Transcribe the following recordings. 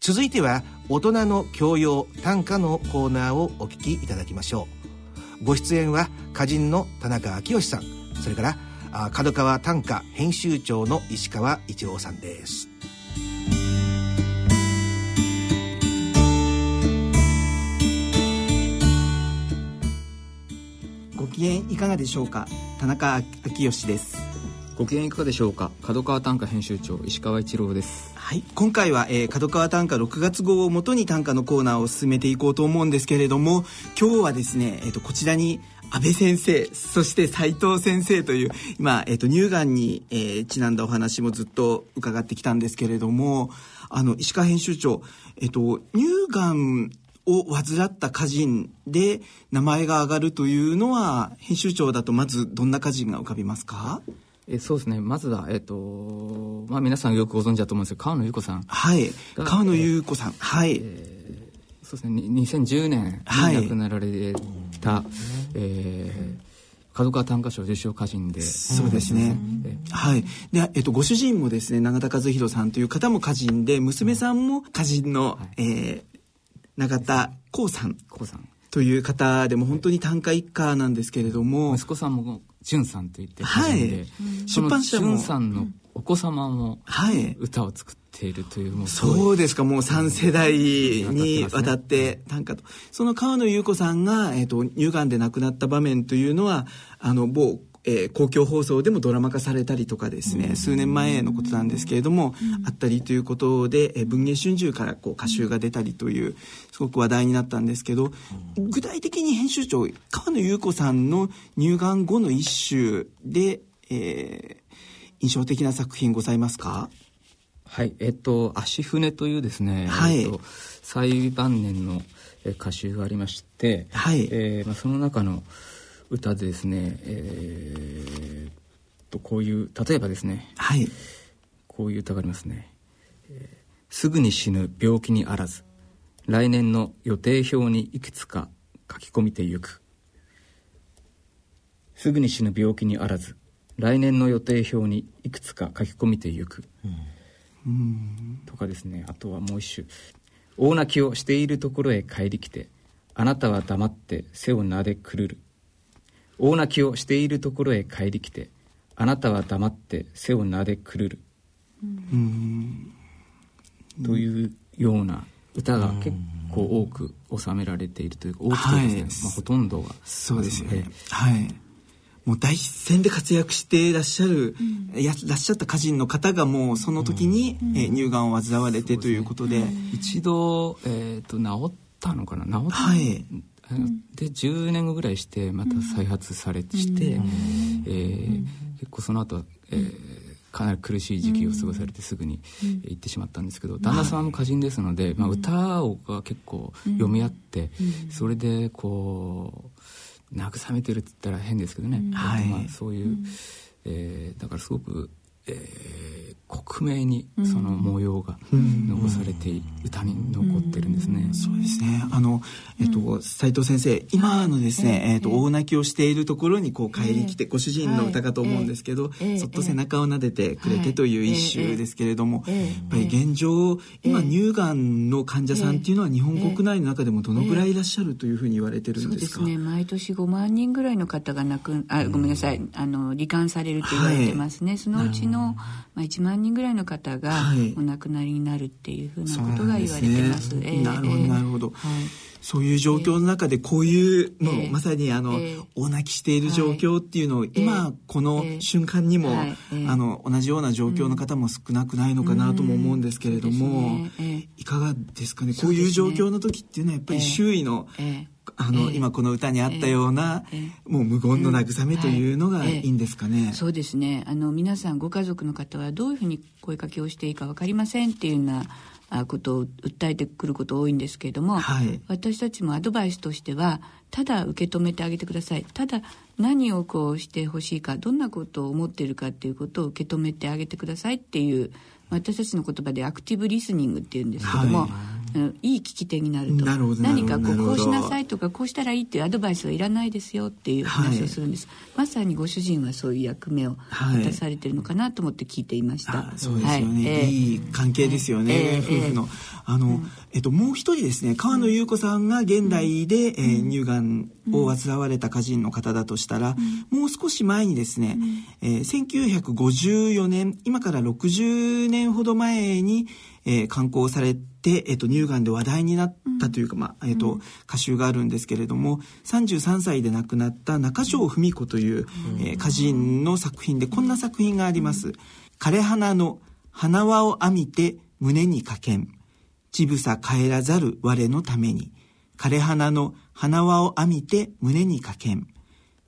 続いては大人の教養短歌のコーナーをお聞きいただきましょう。ご出演は歌人の田中昭義さん、それから角川短歌編集長の石川一郎さんです。ご機嫌いかがでしょうか。田中昭義です。ご機嫌いかがでしょうか。角川短歌編集長石川一郎です。はい、今回は、角川短歌6月号をもとに短歌のコーナーを進めていこうと思うんですけれども、今日はですね、こちらに安倍先生、そして斉藤先生という今、乳がんに、ちなんだお話もずっと伺ってきたんですけれども、石川編集長、乳がんを患った歌人で名前が上がるというのは、編集長だとまずどんな歌人が浮かびますか。そうですね、まずは、皆さんよくご存知だと思うんですけど、川野優子さん。はい、川野優子さん。はい、そうですね、2010年に亡くなられた、はい、角川短歌賞受賞歌人で。そうですね、はい。で、ご主人もですね、永田和弘さんという方も歌人で、娘さんも歌人の、はい、永田光さんという方で、も本当に短歌一家なんですけれども、息子さんも純さんといって、はい、出版社も純さんのお子様も歌を作っているという、はい、もうそうですか、もう3世代にわたって短歌と、その川野優子さんが、乳がんで亡くなった場面というのは、某公共放送でもドラマ化されたりとかですね、数年前のことなんですけれども、あったりということで、文藝春秋からこう歌集が出たりという、すごく話題になったんですけど、具体的に編集長、川野優子さんの乳がん後の一首で、印象的な作品ございますか。はい、足船というですね、はい、最晩年の歌集がありまして、はい、その中の歌でですね、こういう、例えばですね、はい、こういう歌がありますね、すぐに死ぬ病気にあらず、来年の予定表にいくつか書き込みてゆく。すぐに死ぬ病気にあらず、来年の予定表にいくつか書き込みてゆく、うん、とかですね。あとはもう一首、大泣きをしているところへ帰り来て、あなたは黙って背をなでくるる。大泣きをしているところへ帰り来て、あなたは黙って背をなでくるる、うん、というような歌が結構多く収められているというか、多くてですね、はい、ほとんどがそうですよね、はい、もう第一線で活躍していらっしゃる、うん、らっしゃった歌人の方が、もうその時に、うん、乳がんを患われてということで、一度、治ったのかな、治った、はい、で10年後ぐらいしてまた再発されて、結構その後、かなり苦しい時期を過ごされて、すぐに行ってしまったんですけど、旦那さんも歌人ですので、歌を結構読み合って、それでこう慰めてるって言ったら変ですけどね、そういう、だからすごく、克明にその模様が残されて、歌に残ってるんですね。そうですね、斉藤先生、今のですね、大泣きをしているところにこう帰り来て、ご主人の歌かと思うんですけど、そっと背中を撫でてくれてという一首ですけれども、やっぱり現状、今乳がんの患者さんっていうのは日本国内の中でもどのぐらいいらっしゃるというふうに言われてるんですか。そうですね、毎年5万人ぐらいの方がごめんなさい、罹患されると言われてますね、はい、そのうちの、1万人ぐらいの方がお亡くなりになるっていうふうなことが言われてます。なるほど、はい、そういう状況の中でこういうの、まさに大泣きしている状況っていうのを、今この瞬間にも、同じような状況の方も少なくないのかなとも思うんですけれども、いかがですかね。こういう状況の時っていうのは、やっぱり周囲の、今この歌にあったような、もう無言の慰めというのがいいんですかね。そうですね、皆さんご家族の方はどういうふうに声かけをしていいか分かりませんっていうようなことを訴えてくること多いんですけれども、はい、私たちもアドバイスとしては、ただ受け止めてあげてください。ただ何をこうしてほしいか、どんなことを思っているかということを受け止めてあげてくださいっていう、私たちの言葉でアクティブリスニングっていうんですけども、いい聞き手になると、何かこうしなさいとか、こうしたらいいっていうアドバイスはいらないですよっていう話をするんです、まさにご主人はそういう役目を果たされてるのかなと思って聞いていました。そうですよね、いい関係ですよね、夫婦の、もう一人ですね、川野裕子さんが現代で、乳がんを患われた歌人の方だとしたら、もう少し前にですね、1954年今から60年ほど前に、刊行されて、乳がんで話題になったというか、歌集があるんですけれども、33歳で亡くなった中条文子という、歌人の作品でこんな作品があります。枯れ花の花輪を編みて胸にかけん、ちぶさ帰らざる我のために。枯れ花の花輪を編みて胸にかけん、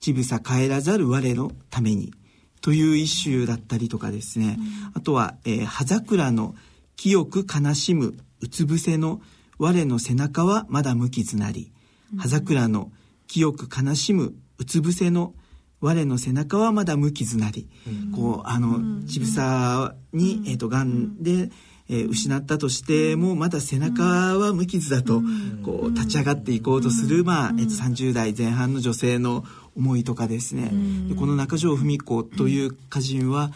ちぶさ帰らざる我のために、という一首だったりとかですね、あとは、葉桜の清く悲しむうつ伏せの我の背中はまだ無傷なり、葉桜の清く悲しむうつ伏せの我の背中はまだ無傷なり、こうちぶさに、がんで失ったとしてもまだ背中は無傷だと、こう立ち上がっていこうとする、30代前半の女性の思いとかですね。でこの中条文子という歌人は、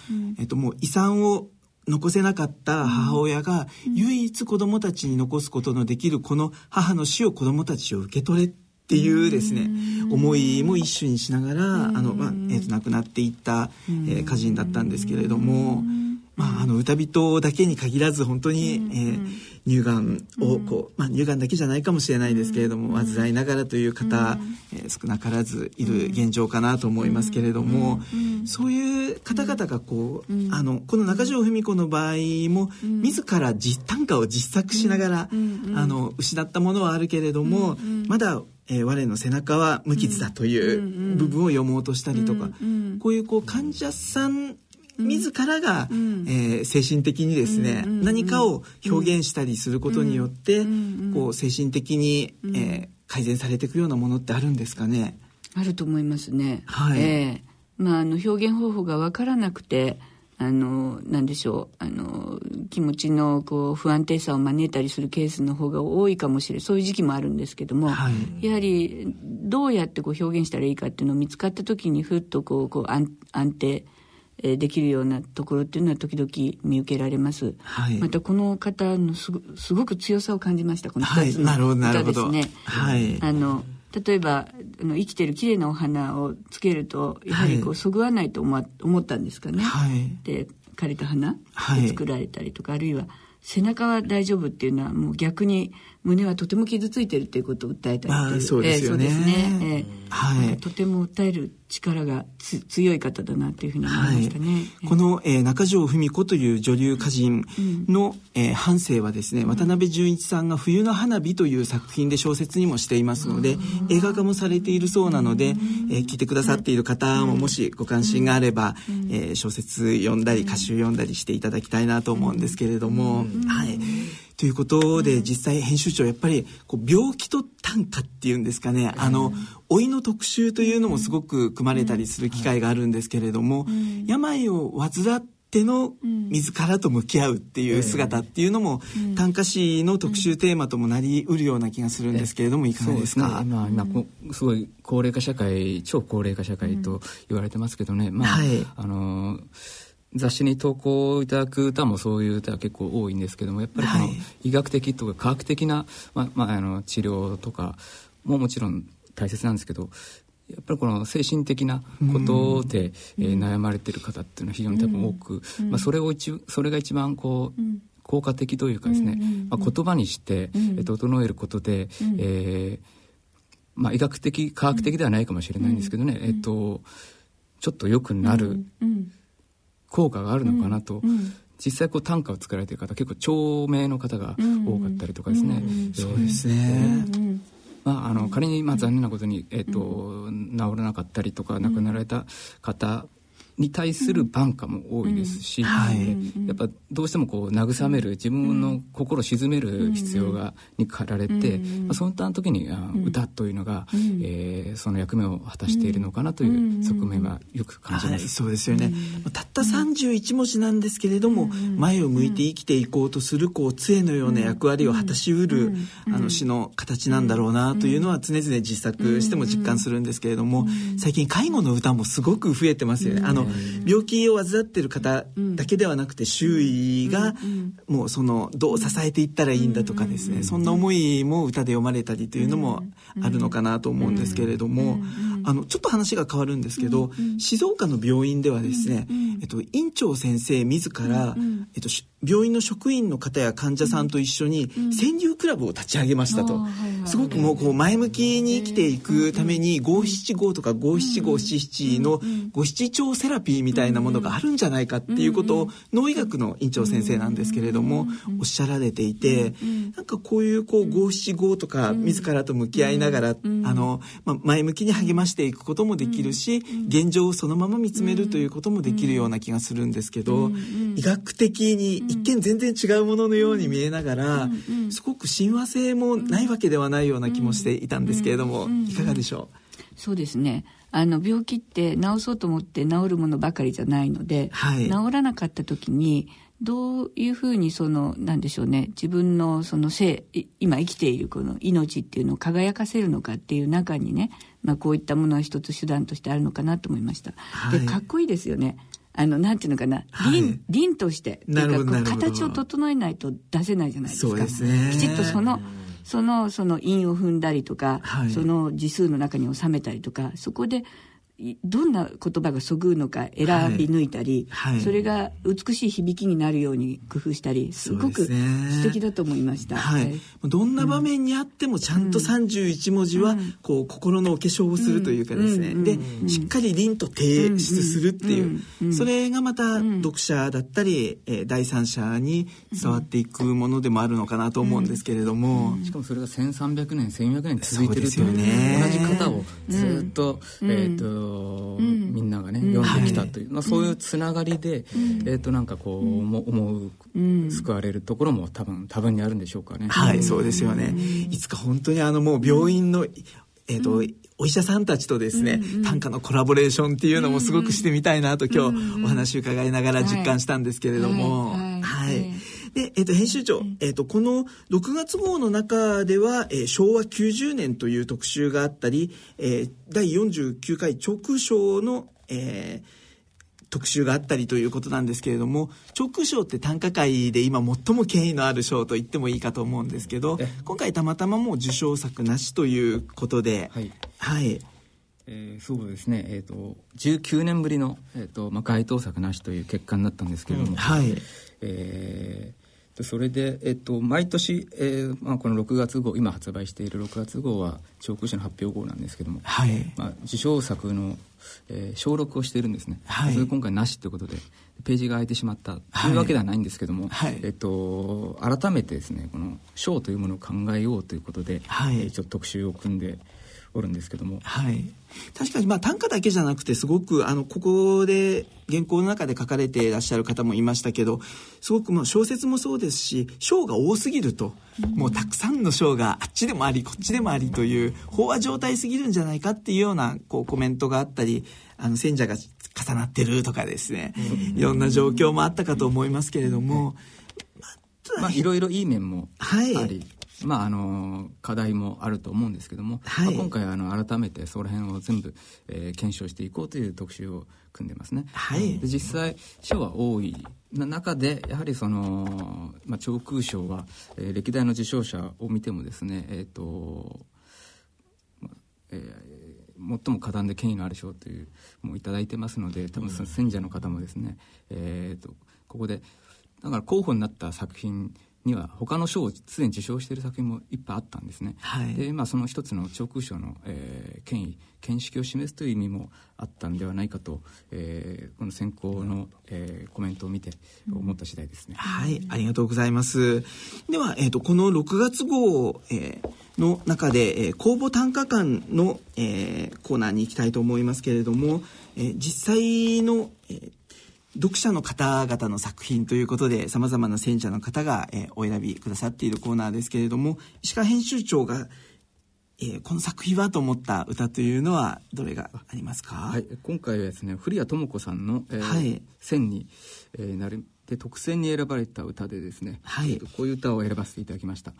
もう遺産を残せなかった母親が唯一子どもたちに残すことのできるこの母の死を子どもたちを受け取れっていうですね、思いも一種にしながら亡くなっていった、歌人だったんですけれども、歌人だけに限らず本当に、乳がんを乳がんだけじゃないかもしれないですけれども、患いながらという方、少なからずいる現状かなと思いますけれども、そういう方々がこの中条文子の場合も自ら短歌を実作しながら、失ったものはあるけれども、まだ我の背中は無傷だという部分を読もうとしたりとか、こういう患者さん自らが、精神的にですね、何かを表現したりすることによって、こう精神的に、改善されていくようなものってあるんですかね。あると思いますね。表現方法が分からなくて、何でしょう、気持ちの不安定さを招いたりするケースの方が多いかもしれない、そういう時期もあるんですけども、やはりどうやって表現したらいいかっていうのを見つかった時にふっと安定できるようなところっていうのは時々見受けられます、またこの方のすごく強さを感じました、この2つの歌ですね、例えば生きてる綺麗なお花をつけるとやはりそぐわないと思ったんですかね、で枯れた花で作られたりとか、あるいは背中は大丈夫っていうのはもう逆に胸はとても傷ついてるということを訴えたりという、そうですよね、とても訴える力が強い方だなというふうに思いましたね、この、中条文子という女流歌人の、半生はですね、渡辺淳一さんが冬の花火という作品で小説にもしていますので、映画化もされているそうなので、聞いてくださっている方ももしご関心があれば、小説読んだり歌集読んだりしていただきたいなと思うんですけれども、ということで、実際編集長やっぱり病気と短歌っていうんですかね、老いの特集というのもすごく組まれたりする機会があるんですけれども、病を患っての自らと向き合うっていう姿っていうのも短歌詩の特集テーマともなりうるような気がするんですけれども、いかがですか。今すごい高齢化社会、超高齢化社会と言われてますけどね、雑誌に投稿いただく歌もそういう歌は結構多いんですけども、やっぱりこの医学的とか科学的な、治療とかももちろん大切なんですけど、やっぱりこの精神的なことで、悩まれている方っていうのは非常に多分多く、それが一番効果的というかですね、言葉にして整えることで、医学的科学的ではないかもしれないんですけどね、ちょっと良くなる、効果があるのかなと、実際短歌を作られている方結構長命の方が多かったりとかですね、そうですね、仮に残念なことに、治らなかったりとか亡くなられた方に対する挽歌も多いですし、やっぱどうしても慰める、自分の心を鎮める必要がに駆られて、その時に歌というのが、その役目を果たしているのかなという側面はよく感じます、そうですよね、たった31文字なんですけれども、前を向いて生きていこうとする杖のような役割を果たしうる詩の形なんだろうなというのは常々実作しても実感するんですけれども、最近介護の歌もすごく増えてますよね。の病気を患っている方だけではなくて、周囲がもうそのどう支えていったらいいんだとかですね、そんな思いも歌で読まれたりというのもあるのかなと思うんですけれども、ちょっと話が変わるんですけど、静岡の病院ではですね、院長先生自ら、病院の職員の方や患者さんと一緒に川柳クラブを立ち上げましたと、すごくもうこう前向きに生きていくために五七五とか五七五七七の五七調セラピーみたいなものがあるんじゃないかっていうことを脳医学の院長先生なんですけれどもおっしゃられていて、なんかこういう五七五とか自らと向き合いながら前向きに励ましていくこともできるし、現状をそのまま見つめるということもできるような気がするんですけど、医学的に一見全然違うもののように見えながら、すごく親和性もないわけではないような気もしていたんですけれども、いかがでしょう。そうですね、病気って治そうと思って治るものばかりじゃないので、治らなかった時にどういうふうになんでしょうね、自分の今生きているこの命っていうのを輝かせるのかっていう中にね、こういったものは一つ手段としてあるのかなと思いました、でかっこいいですよね。なんていうのかな、凛として形を整えないと出せないじゃないですか。そうですね、きちっとその韻を踏んだりとか、その字数の中に収めたりとか、そこでどんな言葉がそぐうのか選び抜いたり、それが美しい響きになるように工夫したり、すごく素敵だと思いました、どんな場面にあってもちゃんと31文字は心のお化粧をするというかですね、でしっかり凛と提出するっていう、それがまた読者だったり、第三者に伝わっていくものでもあるのかなと思うんですけれども、しかもそれが1300年1400年続いてるというね、同じ方をずっとみんながね読んできたという、そういうつながりで、なんか思う救われるところも多分にあるんでしょうかね。そうですよね、いつか本当にもう病院のお医者さんたちとですね、短歌のコラボレーションっていうのもすごくしてみたいなと、今日お話伺いながら実感したんですけれども、で編集長、この6月号の中では、昭和90年という特集があったり、第49回直賞の、特集があったりということなんですけれども、直賞って短歌界で今最も権威のある賞と言ってもいいかと思うんですけど、今回たまたまもう受賞作なしということで、そうですね、19年ぶりの、該当作なしという結果になったんですけれども、それで、毎年、この6月号今発売している6月号は聴講者の発表号なんですけども、受賞作の、小録をしているんですね、それ今回なしということでページが空いてしまったというわけではないんですけども、改めてですね、この賞というものを考えようということで、ちょっと特集を組んでおるんですけども、確かに短歌だけじゃなくて、すごくここで原稿の中で書かれていらっしゃる方もいましたけど、すごく小説もそうですし、賞が多すぎると、もうたくさんの賞があっちでもありこっちでもありという、飽和状態すぎるんじゃないかっていうようなコメントがあったり、選者が重なってるとかですね、いろんな状況もあったかと思いますけれども、いろいろいい面もあり、課題もあると思うんですけども、今回は改めてその辺を全部、検証していこうという特集を組んでますね、で実際賞は多い中で、やはり聴講賞は、歴代の受賞者を見てもですね、最も果断で権威のある賞というもういただいてますので、多分その選者の方もですね、ここでだから候補になった作品には他の賞をすでに受賞している作品もいっぱいあったんですね、でその一つの聴講賞の、権威見識を示すという意味もあったのではないかと、この選考の、コメントを見て思った次第ですね、ありがとうございます。では、この6月号、の中で、公募短歌館の、コーナーに行きたいと思いますけれども、実際の、読者の方々の作品ということで、様々な選者の方が、お選びくださっているコーナーですけれども、石川編集長が、この作品はと思った歌というのはどれがありますか？今回はですね、古谷智子さんの、選に、なるで特選に選ばれた歌でですね、こういう歌を選ばせていただきました、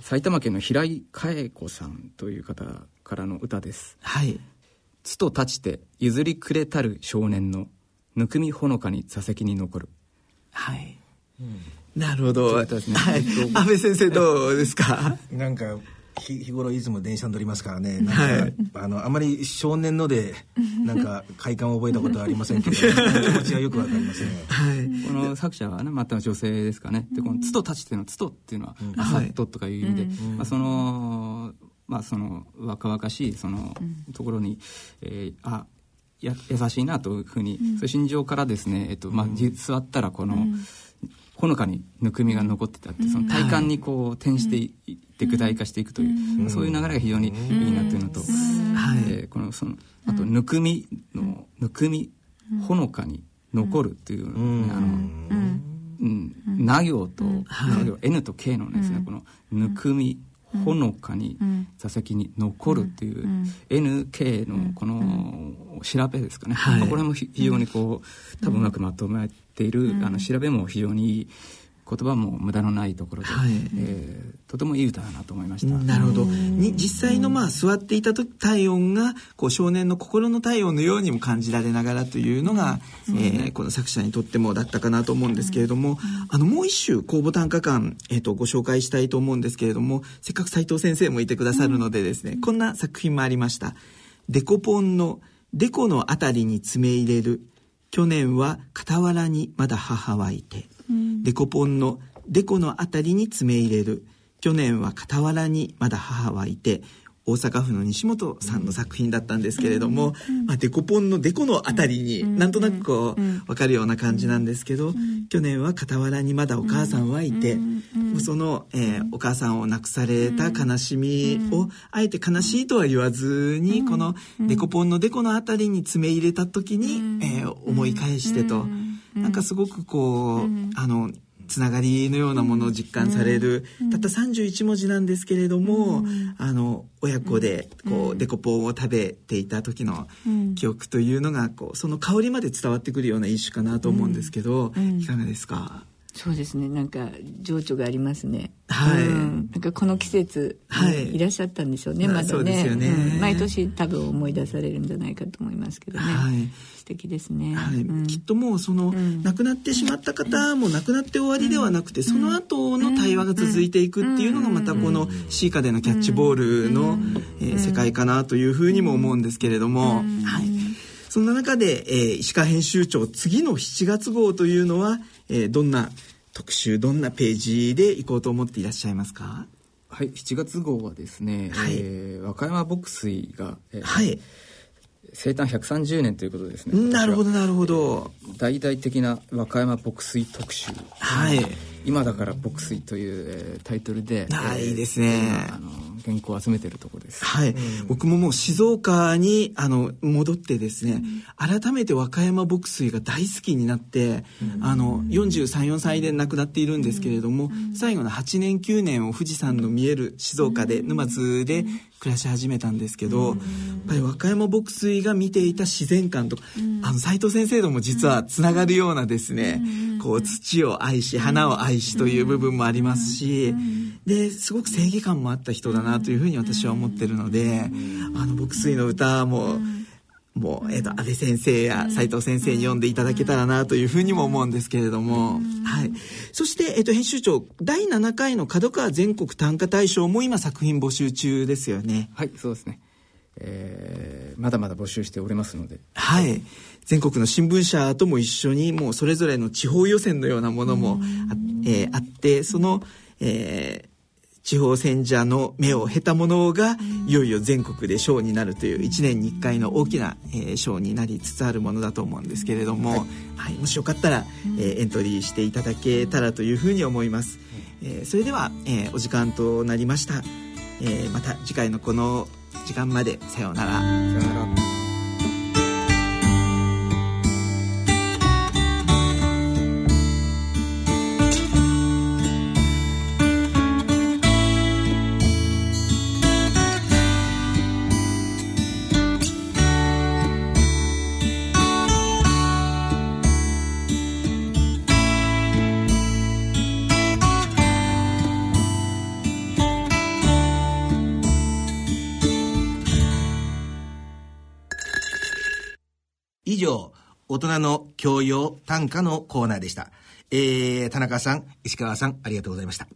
埼玉県の平井佳恵子さんという方からの歌です。つと立ちて譲りくれたる少年のぬくみほのかに座席に残る。はい、うん、なるほど、ね、はい、安倍先生どうですか。なんか日頃いつも電車に乗りますからね、なんか、はい、あまり少年のでなんか快感を覚えたことはありませんけど気持ちはよくわかりますね、はい、この作者はね、また女性ですかね、でこのつと立ちっていうのは、つとっていうのはあさっととかいう意味で、うん、まあ、その若々しいそのところに、優しいなというふうに、うん、そういう心情からですね、座ったらこの、うん、ほのかにぬくみが残ってたって、その体感にこう転していって具体化していくという、そういう流れが非常にいいなというのと、このそのあとぬくみのぬくみほのかに残るという、ね、な行と、N と K のですね、このぬくみほのかに座席に残るという、NK のこの調べですかね、これも非常にこう多分うまくまとめている、調べも非常にいい、言葉も無駄のないところで、とてもいい歌だなと思いました。なるほど。実際の座っていた時体温がこう少年の心の体温のようにも感じられながらというのが、この作者にとってもだったかなと思うんですけれども、もう一首公募短歌館、ご紹介したいと思うんですけれども、せっかく斉藤先生もいてくださるのでですね、こんな作品もありました。デコポンのデコのあたりに爪入れる、去年は傍らにまだ母はいて、デコポンのデコのあたりに爪入れる、去年は傍らにまだ母はいて、大阪府の西本さんの作品だったんですけれども、デコポンのデコのあたりになんとなくこう分かるような感じなんですけど、去年は傍らにまだお母さんはいて、その、お母さんを亡くされた悲しみをあえて悲しいとは言わずに、このデコポンのデコのあたりに爪入れた時に、思い返してと、なんかすごくこうつながりのようなものを実感される、たった31文字なんですけれども、親子でこうデコポンを食べていた時の記憶というのがこうその香りまで伝わってくるような一種かなと思うんですけど、いかがですか。そうですね、なんか情緒がありますね、はい、なんかこの季節、はい、いらっしゃったんでしょうね、まだね、そうですよね、毎年多分思い出されるんじゃないかと思いますけどね、はい、素敵ですね、はい、きっともうその、亡くなってしまった方も亡くなって終わりではなくて、その後の対話が続いていくっていうのがまたこのシーカでのキャッチボールの、世界かなというふうにも思うんですけれども、はい、そんな中で、石川編集長、次の7月号というのは、どんな特集、どんなページでいこうと思っていらっしゃいますか。はい、7月号はですね、和歌山牧水が、生誕130年ということですね。なるほどなるほど、大々的な和歌山牧水特集、はい、今だから牧水という、タイトルで、いいですね、原稿を集めているところです、はい、僕ももう静岡に戻ってですね、改めて和歌山牧水が大好きになって、43、4歳で亡くなっているんですけれども、最後の8年9年を富士山の見える静岡で、沼津で暮らし始めたんですけど、やっぱり和歌山牧水が見ていた自然観とか、斉藤先生とも実はつながるようなですね、こう土を愛し花を愛しという部分もありますし、ですごく正義感もあった人だなというふうに私は思ってるので、牧水の歌も、安倍先生や斉藤先生に読んでいただけたらなというふうにも思うんですけれども、はい、そして、編集長、第7回の角川全国短歌大賞も今作品募集中ですよね。はい、そうですね、まだまだ募集しておりますので、はい、全国の新聞社とも一緒にもうそれぞれの地方予選のようなものも あって、その、地方選者の目を経たものがいよいよ全国で賞になるという1年に1回の大きな賞になりつつあるものだと思うんですけれども、もしよかったらエントリーしていただけたらというふうに思います。それではお時間となりました。また次回のこの時間まで、さようなら。さようなら。以上、大人の教養短歌のコーナーでした。田中さん、石川さん、ありがとうございました。